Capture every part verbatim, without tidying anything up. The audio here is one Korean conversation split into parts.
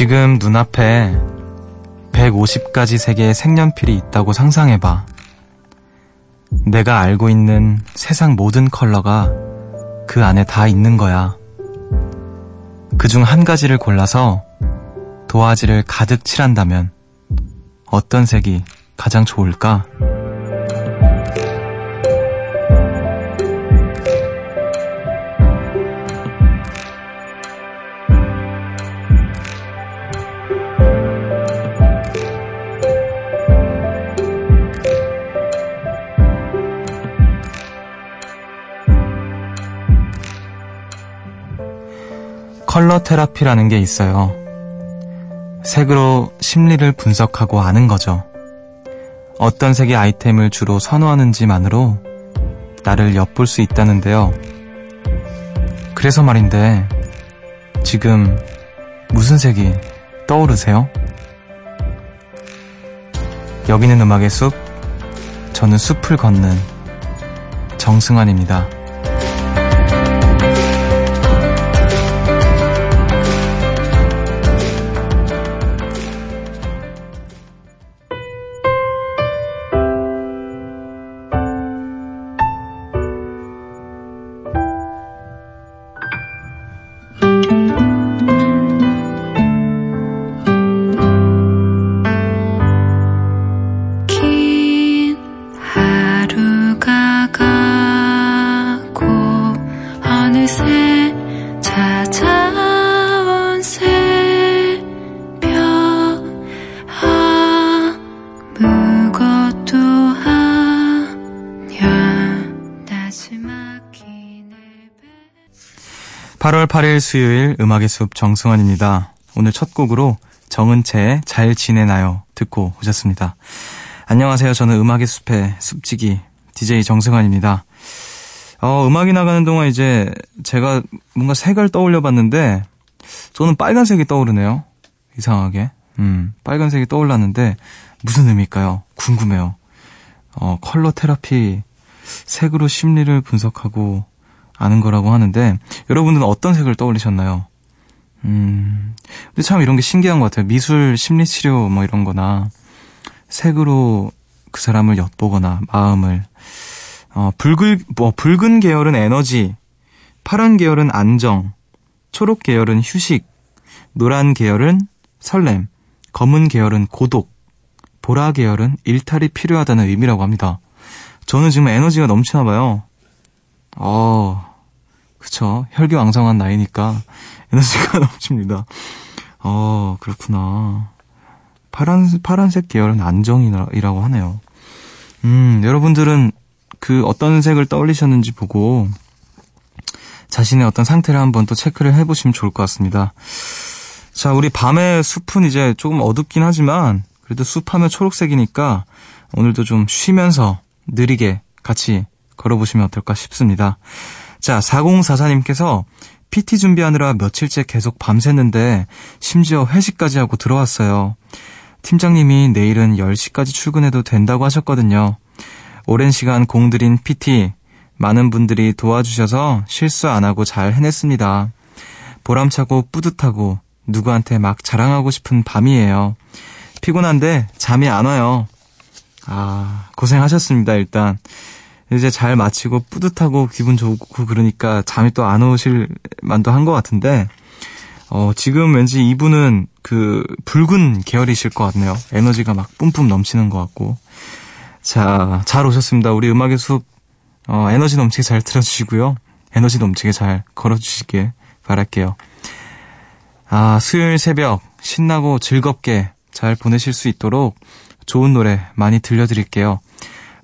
지금 눈앞에 백오십 가지 색의 색연필이 있다고 상상해봐. 내가 알고 있는 세상 모든 컬러가 그 안에 다 있는 거야. 그중 한 가지를 골라서 도화지를 가득 칠한다면 어떤 색이 가장 좋을까? 컬러 테라피라는 게 있어요. 색으로 심리를 분석하고 아는 거죠. 어떤 색의 아이템을 주로 선호하는지만으로 나를 엿볼 수 있다는데요. 그래서 말인데 지금 무슨 색이 떠오르세요? 여기는 음악의 숲, 저는 숲을 걷는 정승환입니다. 팔월 팔일 수요일 음악의 숲 정승환입니다. 오늘 첫 곡으로 정은채의 잘 지내나요 듣고 오셨습니다. 안녕하세요. 저는 음악의 숲의 숲지기 디제이 정승환입니다. 어, 음악이 나가는 동안 이제 제가 뭔가 색을 떠올려 봤는데 저는 빨간색이 떠오르네요. 이상하게. 음, 빨간색이 떠올랐는데 무슨 의미일까요? 궁금해요. 어, 컬러 테라피, 색으로 심리를 분석하고 아는 거라고 하는데 여러분들은 어떤 색을 떠올리셨나요? 음, 근데 참 이런 게 신기한 것 같아요. 미술, 심리치료 뭐 이런 거나 색으로 그 사람을 엿보거나 마음을 어, 붉을, 뭐, 붉은 계열은 에너지, 파란 계열은 안정, 초록 계열은 휴식, 노란 계열은 설렘, 검은 계열은 고독, 보라 계열은 일탈이 필요하다는 의미라고 합니다. 저는 지금 에너지가 넘치나 봐요. 어, 그쵸. 혈기왕성한 나이니까 에너지가 넘칩니다. 어, 그렇구나. 파란, 파란색 계열은 안정이라고 하네요. 음, 여러분들은 그 어떤 색을 떠올리셨는지 보고 자신의 어떤 상태를 한번 또 체크를 해보시면 좋을 것 같습니다. 자, 우리 밤의 숲은 이제 조금 어둡긴 하지만 그래도 숲하면 초록색이니까 오늘도 좀 쉬면서 느리게 같이 걸어보시면 어떨까 싶습니다. 자, 사공사사님께서 피티 준비하느라 며칠째 계속 밤새는데 심지어 회식까지 하고 들어왔어요. 팀장님이 내일은 열 시까지 출근해도 된다고 하셨거든요. 오랜 시간 공들인 피티, 많은 분들이 도와주셔서 실수 안 하고 잘 해냈습니다. 보람차고 뿌듯하고 누구한테 막 자랑하고 싶은 밤이에요. 피곤한데 잠이 안 와요. 아, 고생하셨습니다. 일단 이제 잘 마치고 뿌듯하고 기분 좋고 그러니까 잠이 또 안 오실 만도 한 것 같은데 어, 지금 왠지 이분은 그 붉은 계열이실 것 같네요. 에너지가 막 뿜뿜 넘치는 것 같고. 자, 잘 오셨습니다. 우리 음악의 숲 어, 에너지 넘치게 잘 들어주시고요. 에너지 넘치게 잘 걸어주시길 바랄게요. 아, 수요일 새벽 신나고 즐겁게 잘 보내실 수 있도록 좋은 노래 많이 들려드릴게요.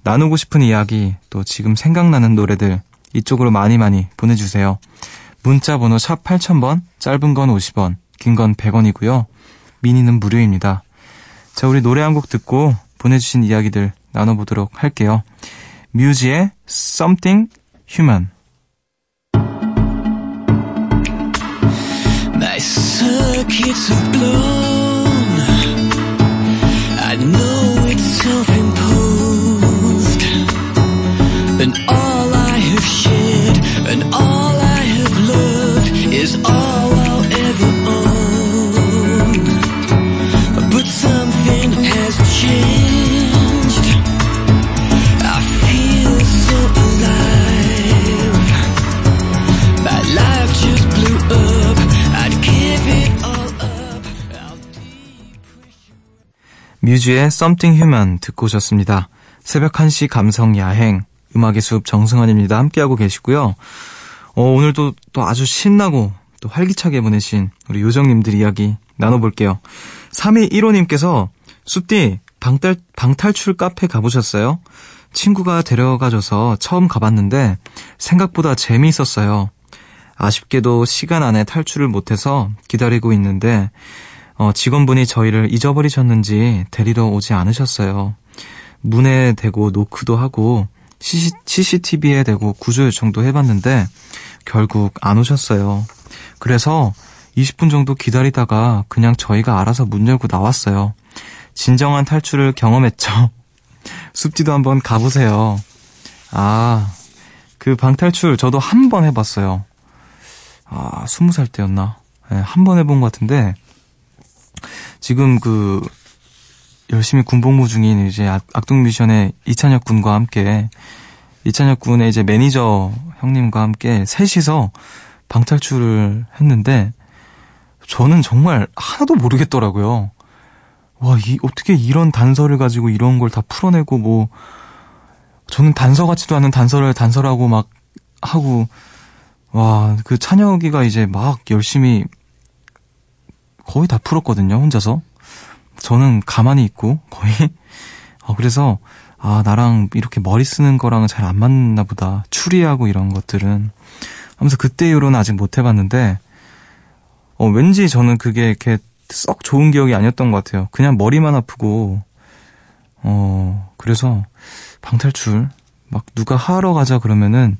나누고 싶은 이야기, 또 지금 생각나는 노래들 이쪽으로 많이 많이 보내주세요. 문자번호 샵 팔천 번, 짧은 건 오십 원, 긴 건 백 원이고요. 미니는 무료입니다. 자, 우리 노래 한 곡 듣고 보내주신 이야기들 나눠보도록 할게요. 뮤지의 Something Human. My circuits are blown. I know it's self-imposed. And all I have shared, and all I have loved is all I'll ever own. 뮤즈의 Something Human 듣고 오셨습니다. 새벽 한 시 감성 야행, 음악의 숲 정승환입니다. 함께하고 계시고요. 어, 오늘도 또 아주 신나고 또 활기차게 보내신 우리 요정님들 이야기 나눠볼게요. 삼이일오님께서 숲디 방탈, 방탈출 카페 가보셨어요? 친구가 데려가줘서 처음 가봤는데 생각보다 재미있었어요. 아쉽게도 시간 안에 탈출을 못해서 기다리고 있는데 어, 직원분이 저희를 잊어버리셨는지 데리러 오지 않으셨어요. 문에 대고 노크도 하고 씨씨티비에 대고 구조 요청도 해봤는데 결국 안 오셨어요. 그래서 이십 분 정도 기다리다가 그냥 저희가 알아서 문 열고 나왔어요. 진정한 탈출을 경험했죠. 숲지도 한번 가보세요. 아, 그 방탈출 저도 한 번 해봤어요. 아, 스무 살 때였나? 네, 한 번 해본 것 같은데 지금 그 열심히 군복무 중인 이제 악동뮤지션의 이찬혁 군과 함께 이찬혁 군의 이제 매니저 형님과 함께 셋이서 방탈출을 했는데 저는 정말 하나도 모르겠더라고요. 와, 이, 어떻게 이런 단서를 가지고 이런 걸 다 풀어내고 뭐 저는 단서 같지도 않은 단서를 단서라고 막 하고 와, 그 찬혁이가 이제 막 열심히 거의 다 풀었거든요, 혼자서. 저는 가만히 있고, 거의. 어, 그래서, 아, 나랑 이렇게 머리 쓰는 거랑은 잘 안 맞나 보다. 추리하고 이런 것들은. 하면서 그때 이후로는 아직 못 해봤는데, 어, 왠지 저는 그게 이렇게 썩 좋은 기억이 아니었던 것 같아요. 그냥 머리만 아프고, 어, 그래서 방탈출, 막 누가 하러 가자 그러면은,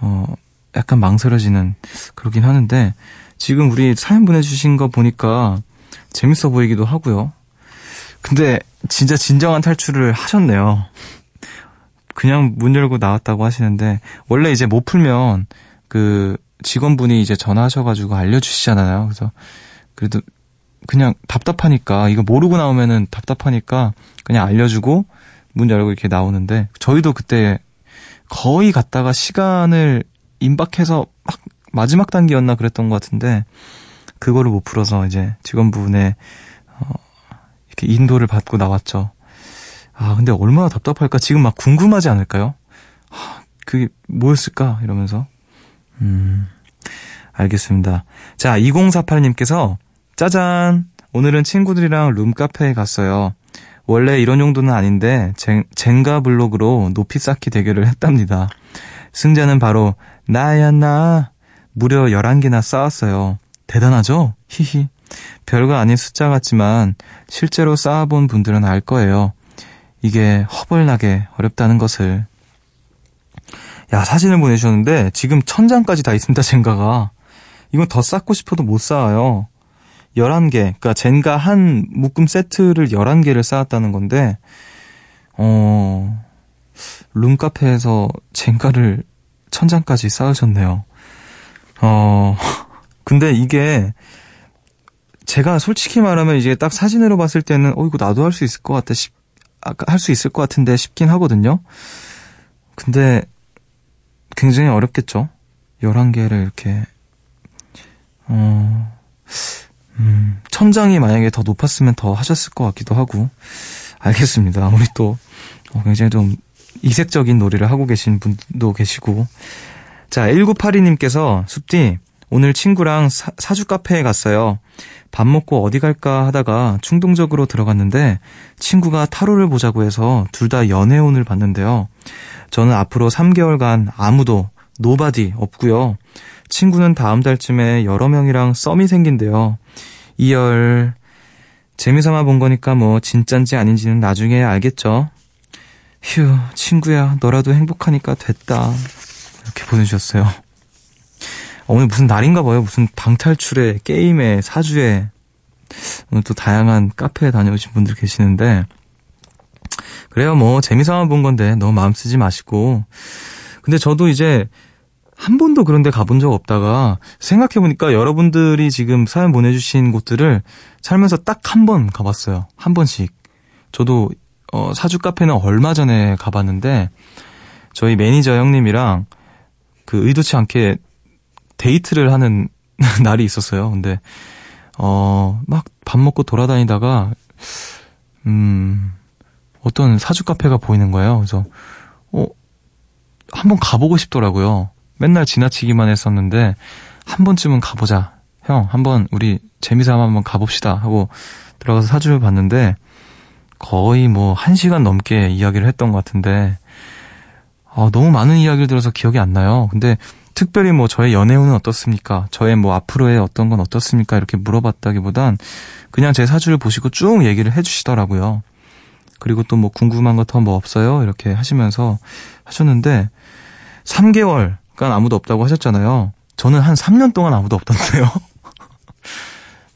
어, 약간 망설여지는, 그러긴 하는데, 지금 우리 사연 보내주신 거 보니까 재밌어 보이기도 하고요. 근데 진짜 진정한 탈출을 하셨네요. 그냥 문 열고 나왔다고 하시는데 원래 이제 못 풀면 그 직원분이 이제 전화하셔가지고 알려주시잖아요. 그래서 그래도 그냥 답답하니까 이거 모르고 나오면은 답답하니까 그냥 알려주고 문 열고 이렇게 나오는데 저희도 그때 거의 갔다가 시간을 임박해서 막 마지막 단계였나 그랬던 것 같은데 그거를 못 풀어서 이제 직원분의 어, 이렇게 인도를 받고 나왔죠. 아, 근데 얼마나 답답할까? 지금 막 궁금하지 않을까요? 하, 그게 뭐였을까? 이러면서. 음, 알겠습니다. 자, 이공사팔님께서 짜잔! 오늘은 친구들이랑 룸카페에 갔어요. 원래 이런 용도는 아닌데 젠, 젠가 블록으로 높이 쌓기 대결을 했답니다. 승자는 바로 나야 나. 무려 열한 개나 쌓았어요. 대단하죠? 히히. 별거 아닌 숫자 같지만 실제로 쌓아본 분들은 알 거예요. 이게 허벌나게 어렵다는 것을. 야, 사진을 보내주셨는데 지금 천 장까지 다 있습니다, 젠가가. 이건 더 쌓고 싶어도 못 쌓아요. 열한 개, 그러니까 젠가 한 묶음 세트를 열한 개를 쌓았다는 건데 어... 룸카페에서 젠가를 천 장까지 쌓으셨네요. 어, 근데 이게, 제가 솔직히 말하면 이제 딱 사진으로 봤을 때는, 어, 이거 나도 할 수 있을 것 같아, 싶, 아까 할 수 있을 것 같은데 싶긴 하거든요. 근데, 굉장히 어렵겠죠? 열한 개를 이렇게, 어, 음, 천장이 만약에 더 높았으면 더 하셨을 것 같기도 하고, 알겠습니다. 우리 또, 어, 굉장히 좀 이색적인 놀이를 하고 계신 분도 계시고, 자, 일구팔이님께서 숲디 오늘 친구랑 사, 사주 카페에 갔어요. 밥 먹고 어디 갈까 하다가 충동적으로 들어갔는데 친구가 타로를 보자고 해서 둘 다 연애운을 봤는데요. 저는 앞으로 삼 개월간 아무도 노바디 없고요. 친구는 다음 달쯤에 여러 명이랑 썸이 생긴대요. 이열 재미삼아 본 거니까 뭐 진짠지 아닌지는 나중에 알겠죠. 휴, 친구야 너라도 행복하니까 됐다. 이렇게 보내주셨어요. 오늘 무슨 날인가 봐요. 무슨 방탈출에, 게임에, 사주에 오늘 또 다양한 카페에 다녀오신 분들 계시는데 그래요. 뭐 재미삼아 본 건데 너무 마음 쓰지 마시고 근데 저도 이제 한 번도 그런 데 가본 적 없다가 생각해보니까 여러분들이 지금 사연 보내주신 곳들을 살면서 딱 한 번 가봤어요. 한 번씩. 저도 어, 사주 카페는 얼마 전에 가봤는데 저희 매니저 형님이랑 그 의도치 않게 데이트를 하는 날이 있었어요. 근데 어, 막 밥 먹고 돌아다니다가 음, 어떤 사주 카페가 보이는 거예요. 그래서 어, 한번 가보고 싶더라고요. 맨날 지나치기만 했었는데 한 번쯤은 가보자. 형, 한번 우리 재미삼아 한번 가봅시다 하고 들어가서 사주를 봤는데 거의 뭐 한 시간 넘게 이야기를 했던 것 같은데 아, 너무 많은 이야기를 들어서 기억이 안 나요. 근데 특별히 뭐 저의 연애운은 어떻습니까? 저의 뭐 앞으로의 어떤 건 어떻습니까? 이렇게 물어봤다기보단 그냥 제 사주를 보시고 쭉 얘기를 해주시더라고요. 그리고 또 뭐 궁금한 거 더 뭐 없어요? 이렇게 하시면서 하셨는데 삼 개월간 아무도 없다고 하셨잖아요. 저는 한 삼 년 동안 아무도 없던데요.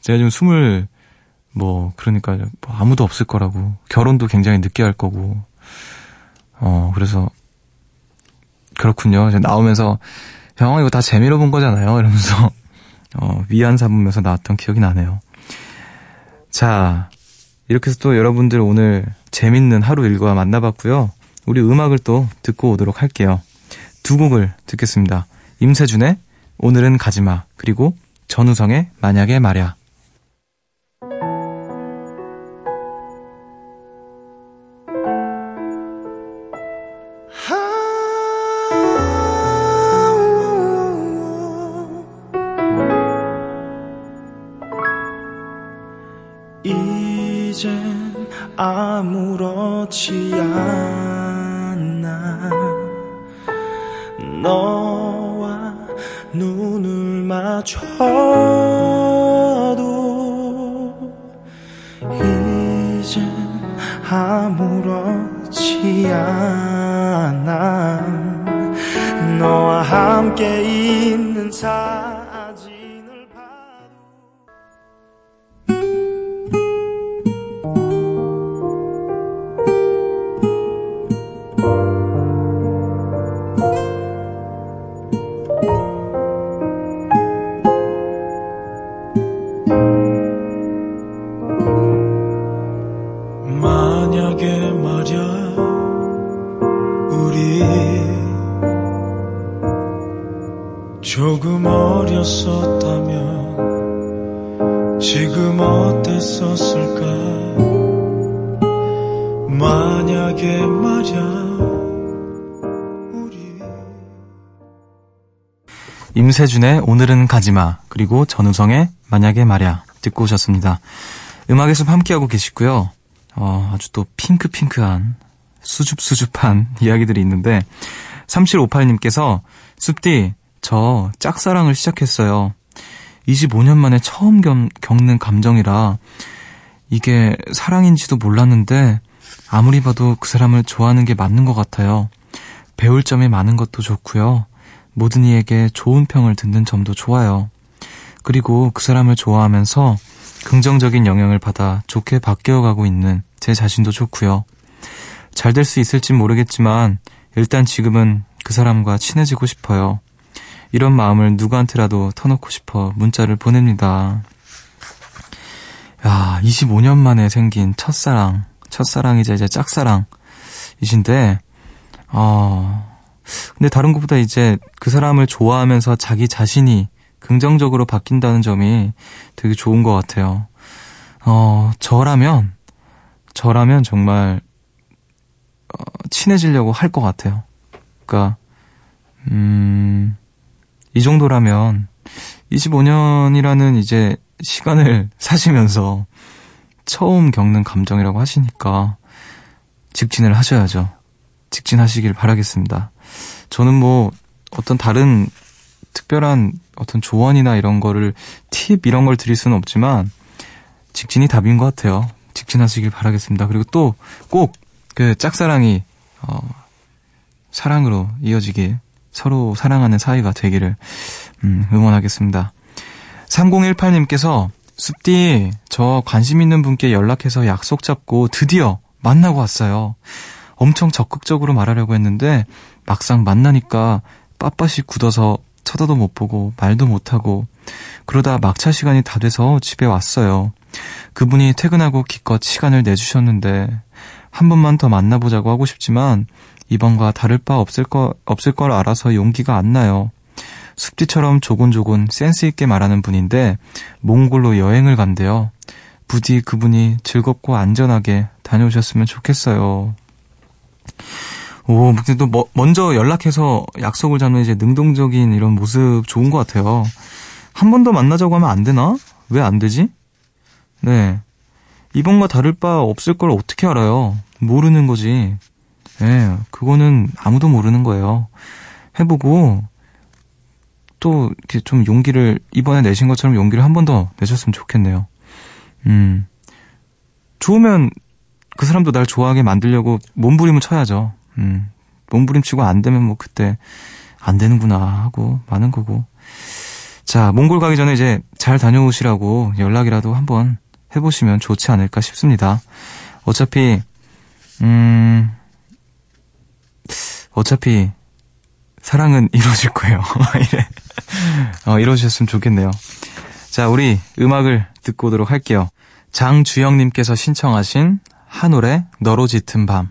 제가 지금 스물 뭐 그러니까 뭐 아무도 없을 거라고 결혼도 굉장히 늦게 할 거고 어 그래서 그렇군요. 이제 나오면서 형 이거 다 재미로 본 거잖아요 이러면서 어, 위안 삼으면서 나왔던 기억이 나네요. 자, 이렇게 해서 또 여러분들 오늘 재밌는 하루 일과 만나봤고요. 우리 음악을 또 듣고 오도록 할게요. 두 곡을 듣겠습니다. 임세준의 오늘은 가지마 그리고 전우성의 만약에 말야. 이젠 아무렇지 않아 너와 눈을 맞춰도 이젠 아무렇지 않아 너와 함께 있는 삶 조금 어렸었다면 지금 어땠었을까 만약에 말야 우리 임세준의 오늘은 가지마 그리고 전우성의 만약에 말야 듣고 오셨습니다. 음악의 숲 함께하고 계시고요. 어, 아주 또 핑크핑크한 수줍수줍한 이야기들이 있는데 삼칠오팔님께서 숲디 저 짝사랑을 시작했어요. 이십오 년 만에 처음 겸, 겪는 감정이라 이게 사랑인지도 몰랐는데 아무리 봐도 그 사람을 좋아하는 게 맞는 것 같아요. 배울 점이 많은 것도 좋고요. 모든 이에게 좋은 평을 듣는 점도 좋아요. 그리고 그 사람을 좋아하면서 긍정적인 영향을 받아 좋게 바뀌어가고 있는 제 자신도 좋고요. 잘 될 수 있을진 모르겠지만 일단 지금은 그 사람과 친해지고 싶어요. 이런 마음을 누구한테라도 터놓고 싶어 문자를 보냅니다. 야, 이십오 년 만에 생긴 첫사랑, 첫사랑이자 이제 짝사랑이신데, 어, 근데 다른 것보다 이제 그 사람을 좋아하면서 자기 자신이 긍정적으로 바뀐다는 점이 되게 좋은 것 같아요. 어, 저라면, 저라면 정말, 어, 친해지려고 할 것 같아요. 그러니까, 음, 이 정도라면 이십오 년이라는 이제 시간을 사시면서 처음 겪는 감정이라고 하시니까 직진을 하셔야죠. 직진하시길 바라겠습니다. 저는 뭐 어떤 다른 특별한 어떤 조언이나 이런 거를 팁 이런 걸 드릴 수는 없지만 직진이 답인 것 같아요. 직진하시길 바라겠습니다. 그리고 또 꼭 그 짝사랑이 어, 사랑으로 이어지길 서로 사랑하는 사이가 되기를 음, 응원하겠습니다. 삼공일팔님께서 숲디 저 관심 있는 분께 연락해서 약속 잡고 드디어 만나고 왔어요. 엄청 적극적으로 말하려고 했는데 막상 만나니까 빳빳이 굳어서 쳐다도 못 보고 말도 못하고 그러다 막차 시간이 다 돼서 집에 왔어요. 그분이 퇴근하고 기껏 시간을 내주셨는데 한 번만 더 만나보자고 하고 싶지만 이번과 다를 바 없을 거, 없을 걸 알아서 용기가 안 나요. 숲디처럼 조곤조곤 센스 있게 말하는 분인데 몽골로 여행을 간대요. 부디 그분이 즐겁고 안전하게 다녀오셨으면 좋겠어요. 오, 근데 또 뭐, 먼저 연락해서 약속을 잡는 이제 능동적인 이런 모습 좋은 것 같아요. 한 번 더 만나자고 하면 안 되나? 왜 안 되지? 네. 이번과 다를 바 없을 걸 어떻게 알아요? 모르는 거지. 예, 네, 그거는 아무도 모르는 거예요. 해보고 또 이렇게 좀 용기를 이번에 내신 것처럼 용기를 한 번 더 내셨으면 좋겠네요. 음, 좋으면 그 사람도 날 좋아하게 만들려고 몸부림을 쳐야죠. 음, 몸부림치고 안 되면 뭐 그때 안 되는구나 하고 마는 거고. 자, 몽골 가기 전에 이제 잘 다녀오시라고 연락이라도 한번 해보시면 좋지 않을까 싶습니다. 어차피 음, 어차피 사랑은 이루어질 거예요. 어, 이루어지셨으면 좋겠네요. 자, 우리 음악을 듣고 오도록 할게요. 장주영님께서 신청하신 한올의 너로 짙은 밤.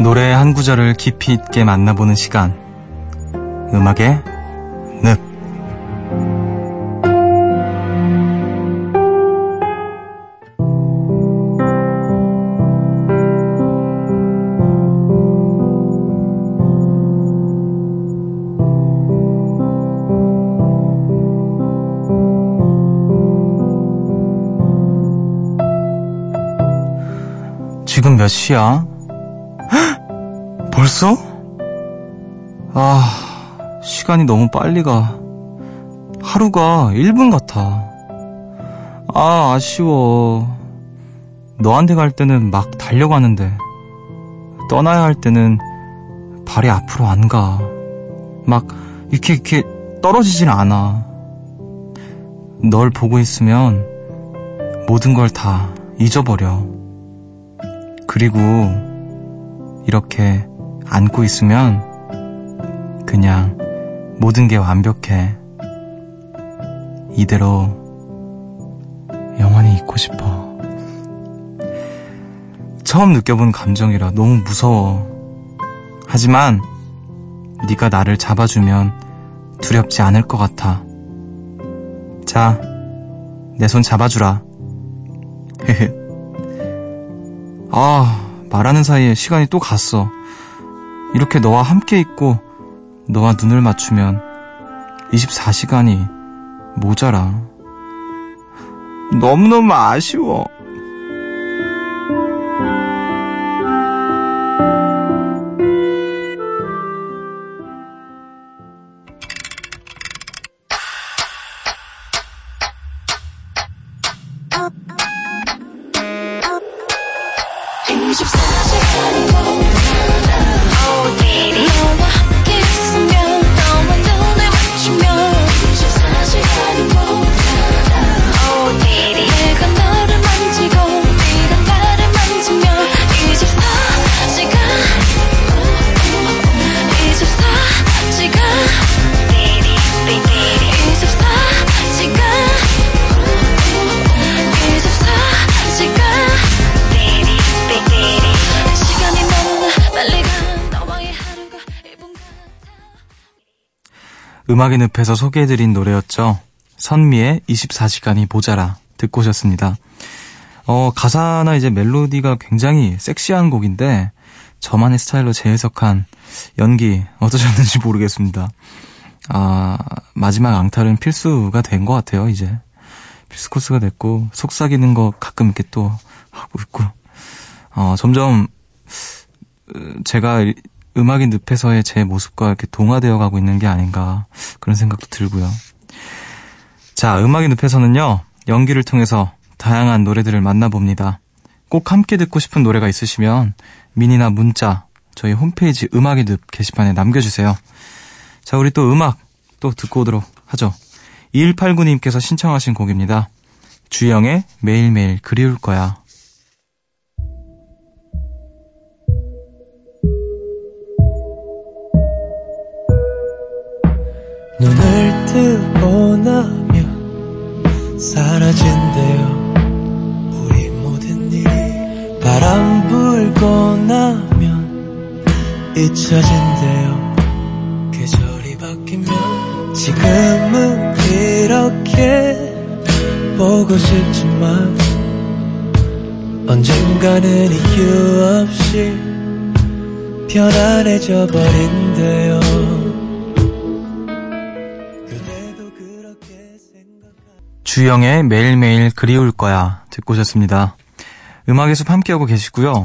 노래의 한 구절을 깊이 있게 만나보는 시간, 음악의 늪. 지금 몇 시야? 벌써? 아, 시간이 너무 빨리 가. 하루가 일 분 같아. 아, 아쉬워. 너한테 갈 때는 막 달려가는데 떠나야 할 때는 발이 앞으로 안 가. 막 이렇게 이렇게 떨어지진 않아. 널 보고 있으면 모든 걸 다 잊어버려. 그리고 이렇게 안고 있으면 그냥 모든 게 완벽해. 이대로 영원히 있고 싶어. 처음 느껴본 감정이라 너무 무서워. 하지만 네가 나를 잡아주면 두렵지 않을 것 같아. 자, 내 손 잡아주라. 아, 말하는 사이에 시간이 또 갔어. 이렇게 너와 함께 있고 너와 눈을 맞추면 이십사 시간이 모자라. 너무너무 아쉬워. 이십사 시간이 모자라. Oh baby, 내가 너를 만지고 음악의 늪에서 소개해드린 노래였죠. 선미의 이십사 시간이 모자라 듣고 오셨습니다. 어, 가사나 이제 멜로디가 굉장히 섹시한 곡인데 저만의 스타일로 재해석한 연기 어떠셨는지 모르겠습니다. 아, 마지막 앙탈은 필수가 된 것 같아요. 이제 필수 코스가 됐고, 속삭이는 거 가끔 이렇게 또 하고 있고, 어, 점점 제가 음악의 늪에서의 제 모습과 이렇게 동화되어 가고 있는 게 아닌가, 그런 생각도 들고요. 자, 음악의 늪에서는요, 연기를 통해서 다양한 노래들을 만나봅니다. 꼭 함께 듣고 싶은 노래가 있으시면 미니나 문자, 저희 홈페이지 음악의 늪 게시판에 남겨주세요. 자, 우리 또 음악 또 듣고 오도록 하죠. 이일팔구 님께서 신청하신 곡입니다. 주영의 매일매일 그리울 거야. 눈을 뜨고 나면 사라진대요 우리 모든 일이. 바람 불고 나면 잊혀진대요 계절이 바뀌면. 지금은 이렇게 보고 싶지만 언젠가는 이유 없이 편안해져 버린대요. 주영의 매일매일 그리울 거야 듣고 오셨습니다. 음악의 숲 함께하고 계시고요.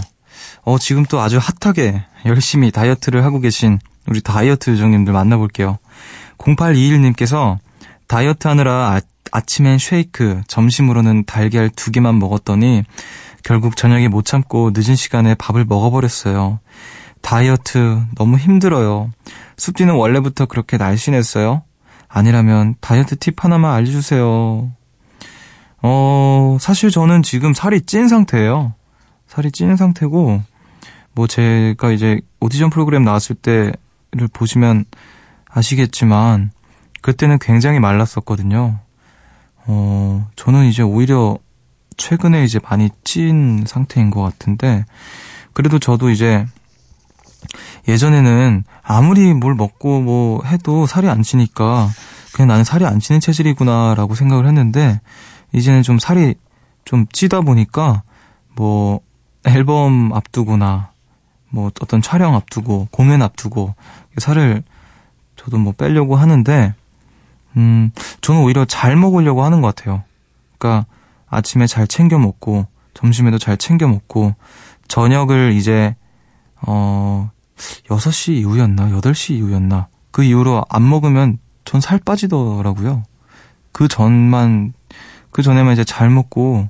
어, 지금 또 아주 핫하게 열심히 다이어트를 하고 계신 우리 다이어트 요정님들 만나볼게요. 공팔이일 님께서 다이어트 하느라 아, 아침엔 쉐이크, 점심으로는 달걀 두 개만 먹었더니 결국 저녁에 못 참고 늦은 시간에 밥을 먹어버렸어요. 다이어트 너무 힘들어요. 숲디는 원래부터 그렇게 날씬했어요? 아니라면 다이어트 팁 하나만 알려주세요. 어, 사실 저는 지금 살이 찐 상태예요. 살이 찐 상태고, 뭐 제가 이제 오디션 프로그램 나왔을 때를 보시면 아시겠지만 그때는 굉장히 말랐었거든요. 어, 저는 이제 오히려 최근에 이제 많이 찐 상태인 것 같은데, 그래도 저도 이제 예전에는 아무리 뭘 먹고 뭐 해도 살이 안 찌니까 그냥 나는 살이 안 찌는 체질이구나라고 생각을 했는데, 이제는 좀 살이 좀 찌다 보니까 뭐 앨범 앞두고나 뭐 어떤 촬영 앞두고 공연 앞두고 살을 저도 뭐 빼려고 하는데, 음, 저는 오히려 잘 먹으려고 하는 것 같아요. 그러니까 아침에 잘 챙겨 먹고 점심에도 잘 챙겨 먹고 저녁을 이제 어, 여섯 시 이후였나 여덟 시 이후였나 그 이후로 안 먹으면 전 살 빠지더라고요. 그 전만 그 전에만 이제 잘 먹고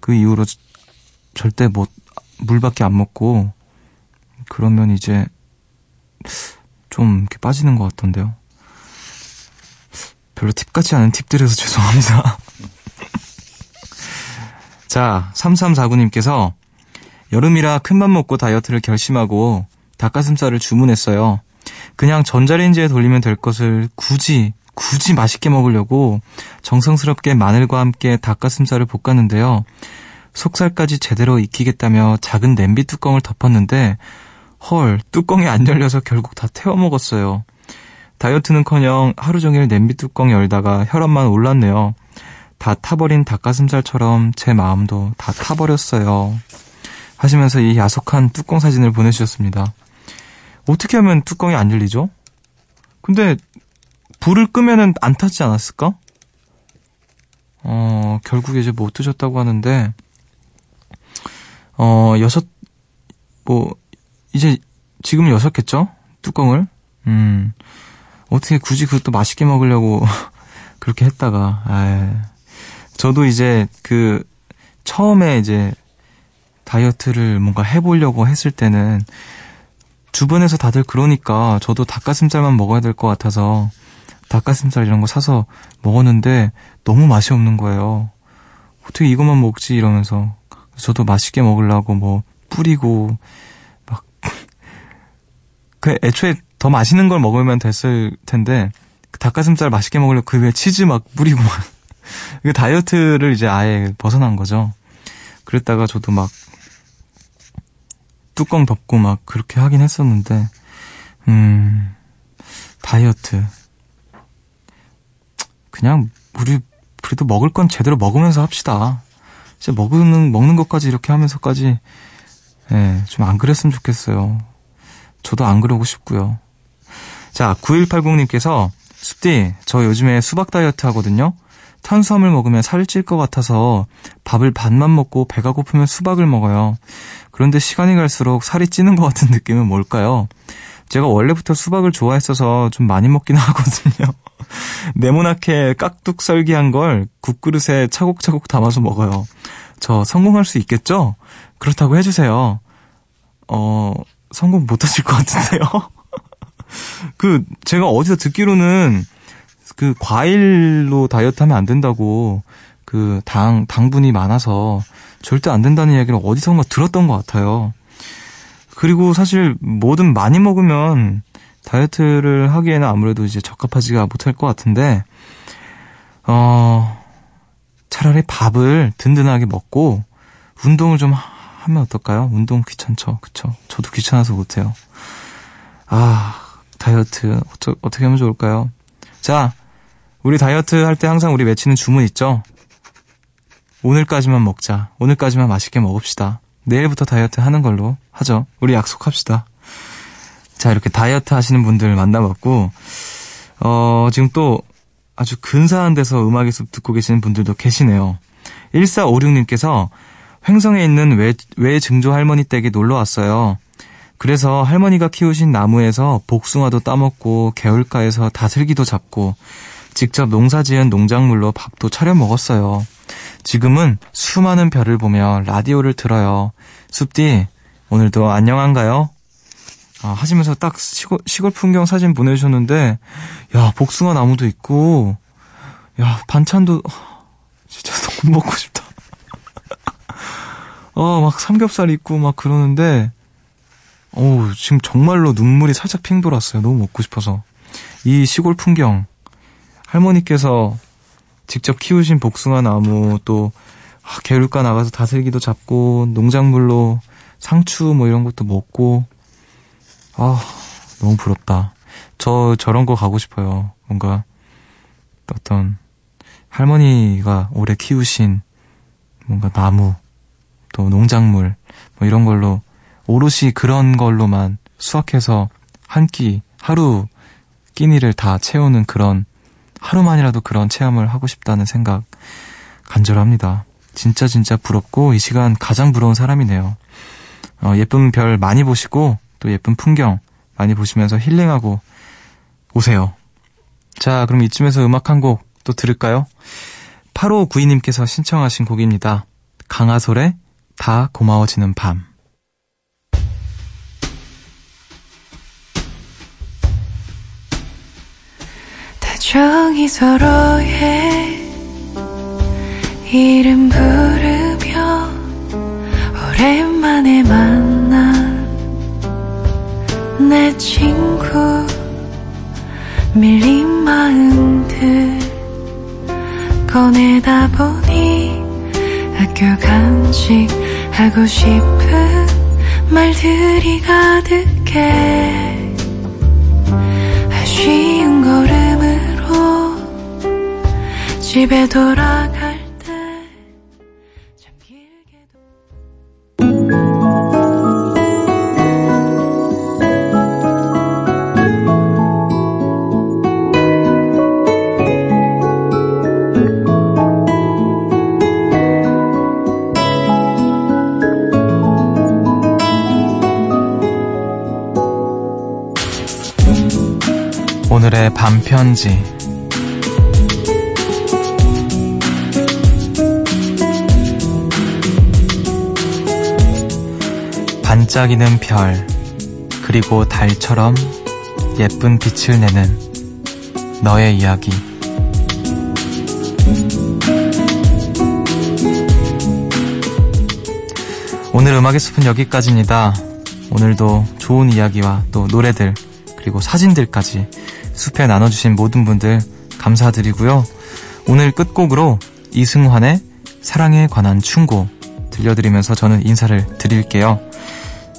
그 이후로 절대 뭐 물밖에 안 먹고 그러면 이제 좀 이렇게 빠지는 것 같던데요. 별로 팁 같지 않은 팁들에서 죄송합니다. 자, 삼삼사구 님께서 여름이라 큰맘 먹고 다이어트를 결심하고 닭가슴살을 주문했어요. 그냥 전자레인지에 돌리면 될 것을 굳이 굳이 맛있게 먹으려고 정성스럽게 마늘과 함께 닭가슴살을 볶았는데요. 속살까지 제대로 익히겠다며 작은 냄비 뚜껑을 덮었는데 헐, 뚜껑이 안 열려서 결국 다 태워 먹었어요. 다이어트는커녕 하루 종일 냄비 뚜껑 열다가 혈압만 올랐네요. 다 타버린 닭가슴살처럼 제 마음도 다 타버렸어요. 하시면서 이 야속한 뚜껑 사진을 보내주셨습니다. 어떻게 하면 뚜껑이 안 열리죠? 근데 불을 끄면은 안 타지 않았을까? 어, 결국에 이제 못 드셨다고 하는데, 어, 여섯, 뭐, 이제 지금 여섯 개죠? 뚜껑을? 음, 어떻게 굳이 그것도 맛있게 먹으려고 그렇게 했다가, 아, 저도 이제 그, 처음에 이제, 다이어트를 뭔가 해보려고 했을 때는 주변에서 다들 그러니까 저도 닭가슴살만 먹어야 될 것 같아서 닭가슴살 이런 거 사서 먹었는데 너무 맛이 없는 거예요. 어떻게 이것만 먹지 이러면서 저도 맛있게 먹으려고 뭐 뿌리고 막 그 애초에 더 맛있는 걸 먹으면 됐을 텐데 닭가슴살 맛있게 먹으려고 그 위에 치즈 막 뿌리고 막 그 다이어트를 이제 아예 벗어난 거죠. 그랬다가 저도 막 뚜껑 덮고 막 그렇게 하긴 했었는데, 음, 다이어트 그냥 우리 그래도 먹을 건 제대로 먹으면서 합시다. 진짜 먹는 먹는 것까지 이렇게 하면서까지 예, 좀 안 그랬으면 좋겠어요. 저도 안 그러고 싶고요. 자, 구일팔공님께서 숲디, 저 요즘에 수박 다이어트 하거든요. 탄수화물 먹으면 살이 찔 것 같아서 밥을 반만 먹고 배가 고프면 수박을 먹어요. 그런데 시간이 갈수록 살이 찌는 것 같은 느낌은 뭘까요? 제가 원래부터 수박을 좋아했어서 좀 많이 먹긴 하거든요. 네모나게 깍둑썰기한 걸 국그릇에 차곡차곡 담아서 먹어요. 저 성공할 수 있겠죠? 그렇다고 해주세요. 어, 성공 못하실 것 같은데요? 그, 제가 어디서 듣기로는 그 과일로 다이어트 하면 안 된다고 그 당, 당분이 많아서 절대 안 된다는 이야기를 어디선가 들었던 것 같아요. 그리고 사실 뭐든 많이 먹으면 다이어트를 하기에는 아무래도 이제 적합하지가 못할 것 같은데, 어, 차라리 밥을 든든하게 먹고 운동을 좀 하면 어떨까요? 운동 귀찮죠. 그쵸? 저도 귀찮아서 못해요. 아, 다이어트 어쩌, 어떻게 하면 좋을까요? 자, 우리 다이어트 할 때 항상 우리 외치는 주문 있죠? 오늘까지만 먹자. 오늘까지만 맛있게 먹읍시다. 내일부터 다이어트 하는 걸로 하죠. 우리 약속합시다. 자, 이렇게 다이어트 하시는 분들 만나봤고, 어, 지금 또 아주 근사한 데서 음악의 숲 듣고 계시는 분들도 계시네요. 일사오육님께서 횡성에 있는 외, 외 증조 할머니 댁에 놀러 왔어요. 그래서 할머니가 키우신 나무에서 복숭아도 따먹고 개울가에서 다슬기도 잡고 직접 농사지은 농작물로 밥도 차려 먹었어요. 지금은 수많은 별을 보며 라디오를 들어요. 숲디, 오늘도 안녕한가요? 아, 하시면서 딱 시골, 시골 풍경 사진 보내주셨는데, 야, 복숭아 나무도 있고, 야, 반찬도 진짜 너무 먹고 싶다. 어, 막 삼겹살 있고 막 그러는데, 오, 지금 정말로 눈물이 살짝 핑 돌았어요. 너무 먹고 싶어서. 이 시골 풍경, 할머니께서 직접 키우신 복숭아 나무, 또 아, 개울가 나가서 다슬기도 잡고 농작물로 상추 뭐 이런 것도 먹고, 아, 너무 부럽다. 저 저런 거 가고 싶어요. 뭔가 어떤 할머니가 오래 키우신 뭔가 나무, 또 농작물 뭐 이런 걸로 오롯이 그런 걸로만 수확해서 한 끼, 하루 끼니를 다 채우는 그런, 하루만이라도 그런 체험을 하고 싶다는 생각 간절합니다. 진짜 진짜 부럽고 이 시간 가장 부러운 사람이네요. 어, 예쁜 별 많이 보시고 또 예쁜 풍경 많이 보시면서 힐링하고 오세요. 자, 그럼 이쯤에서 음악 한 곡 또 들을까요? 팔오구이님께서 신청하신 곡입니다. 강하솔의 다 고마워지는 밤. 정이 서로의 이름 부르며 오랜만에 만난 내 친구 밀린 마음들 꺼내다 보니 아껴 간직하고 싶은 말들이 가득해 아쉬운 걸음 집에 돌아갈 때 참 길게 오늘의 밤편지. 반짝이는 별, 그리고 달처럼 예쁜 빛을 내는 너의 이야기. 오늘 음악의 숲은 여기까지입니다. 오늘도 좋은 이야기와 또 노래들, 그리고 사진들까지 숲에 나눠주신 모든 분들 감사드리고요. 오늘 끝곡으로 이승환의 사랑에 관한 충고 들려드리면서 저는 인사를 드릴게요.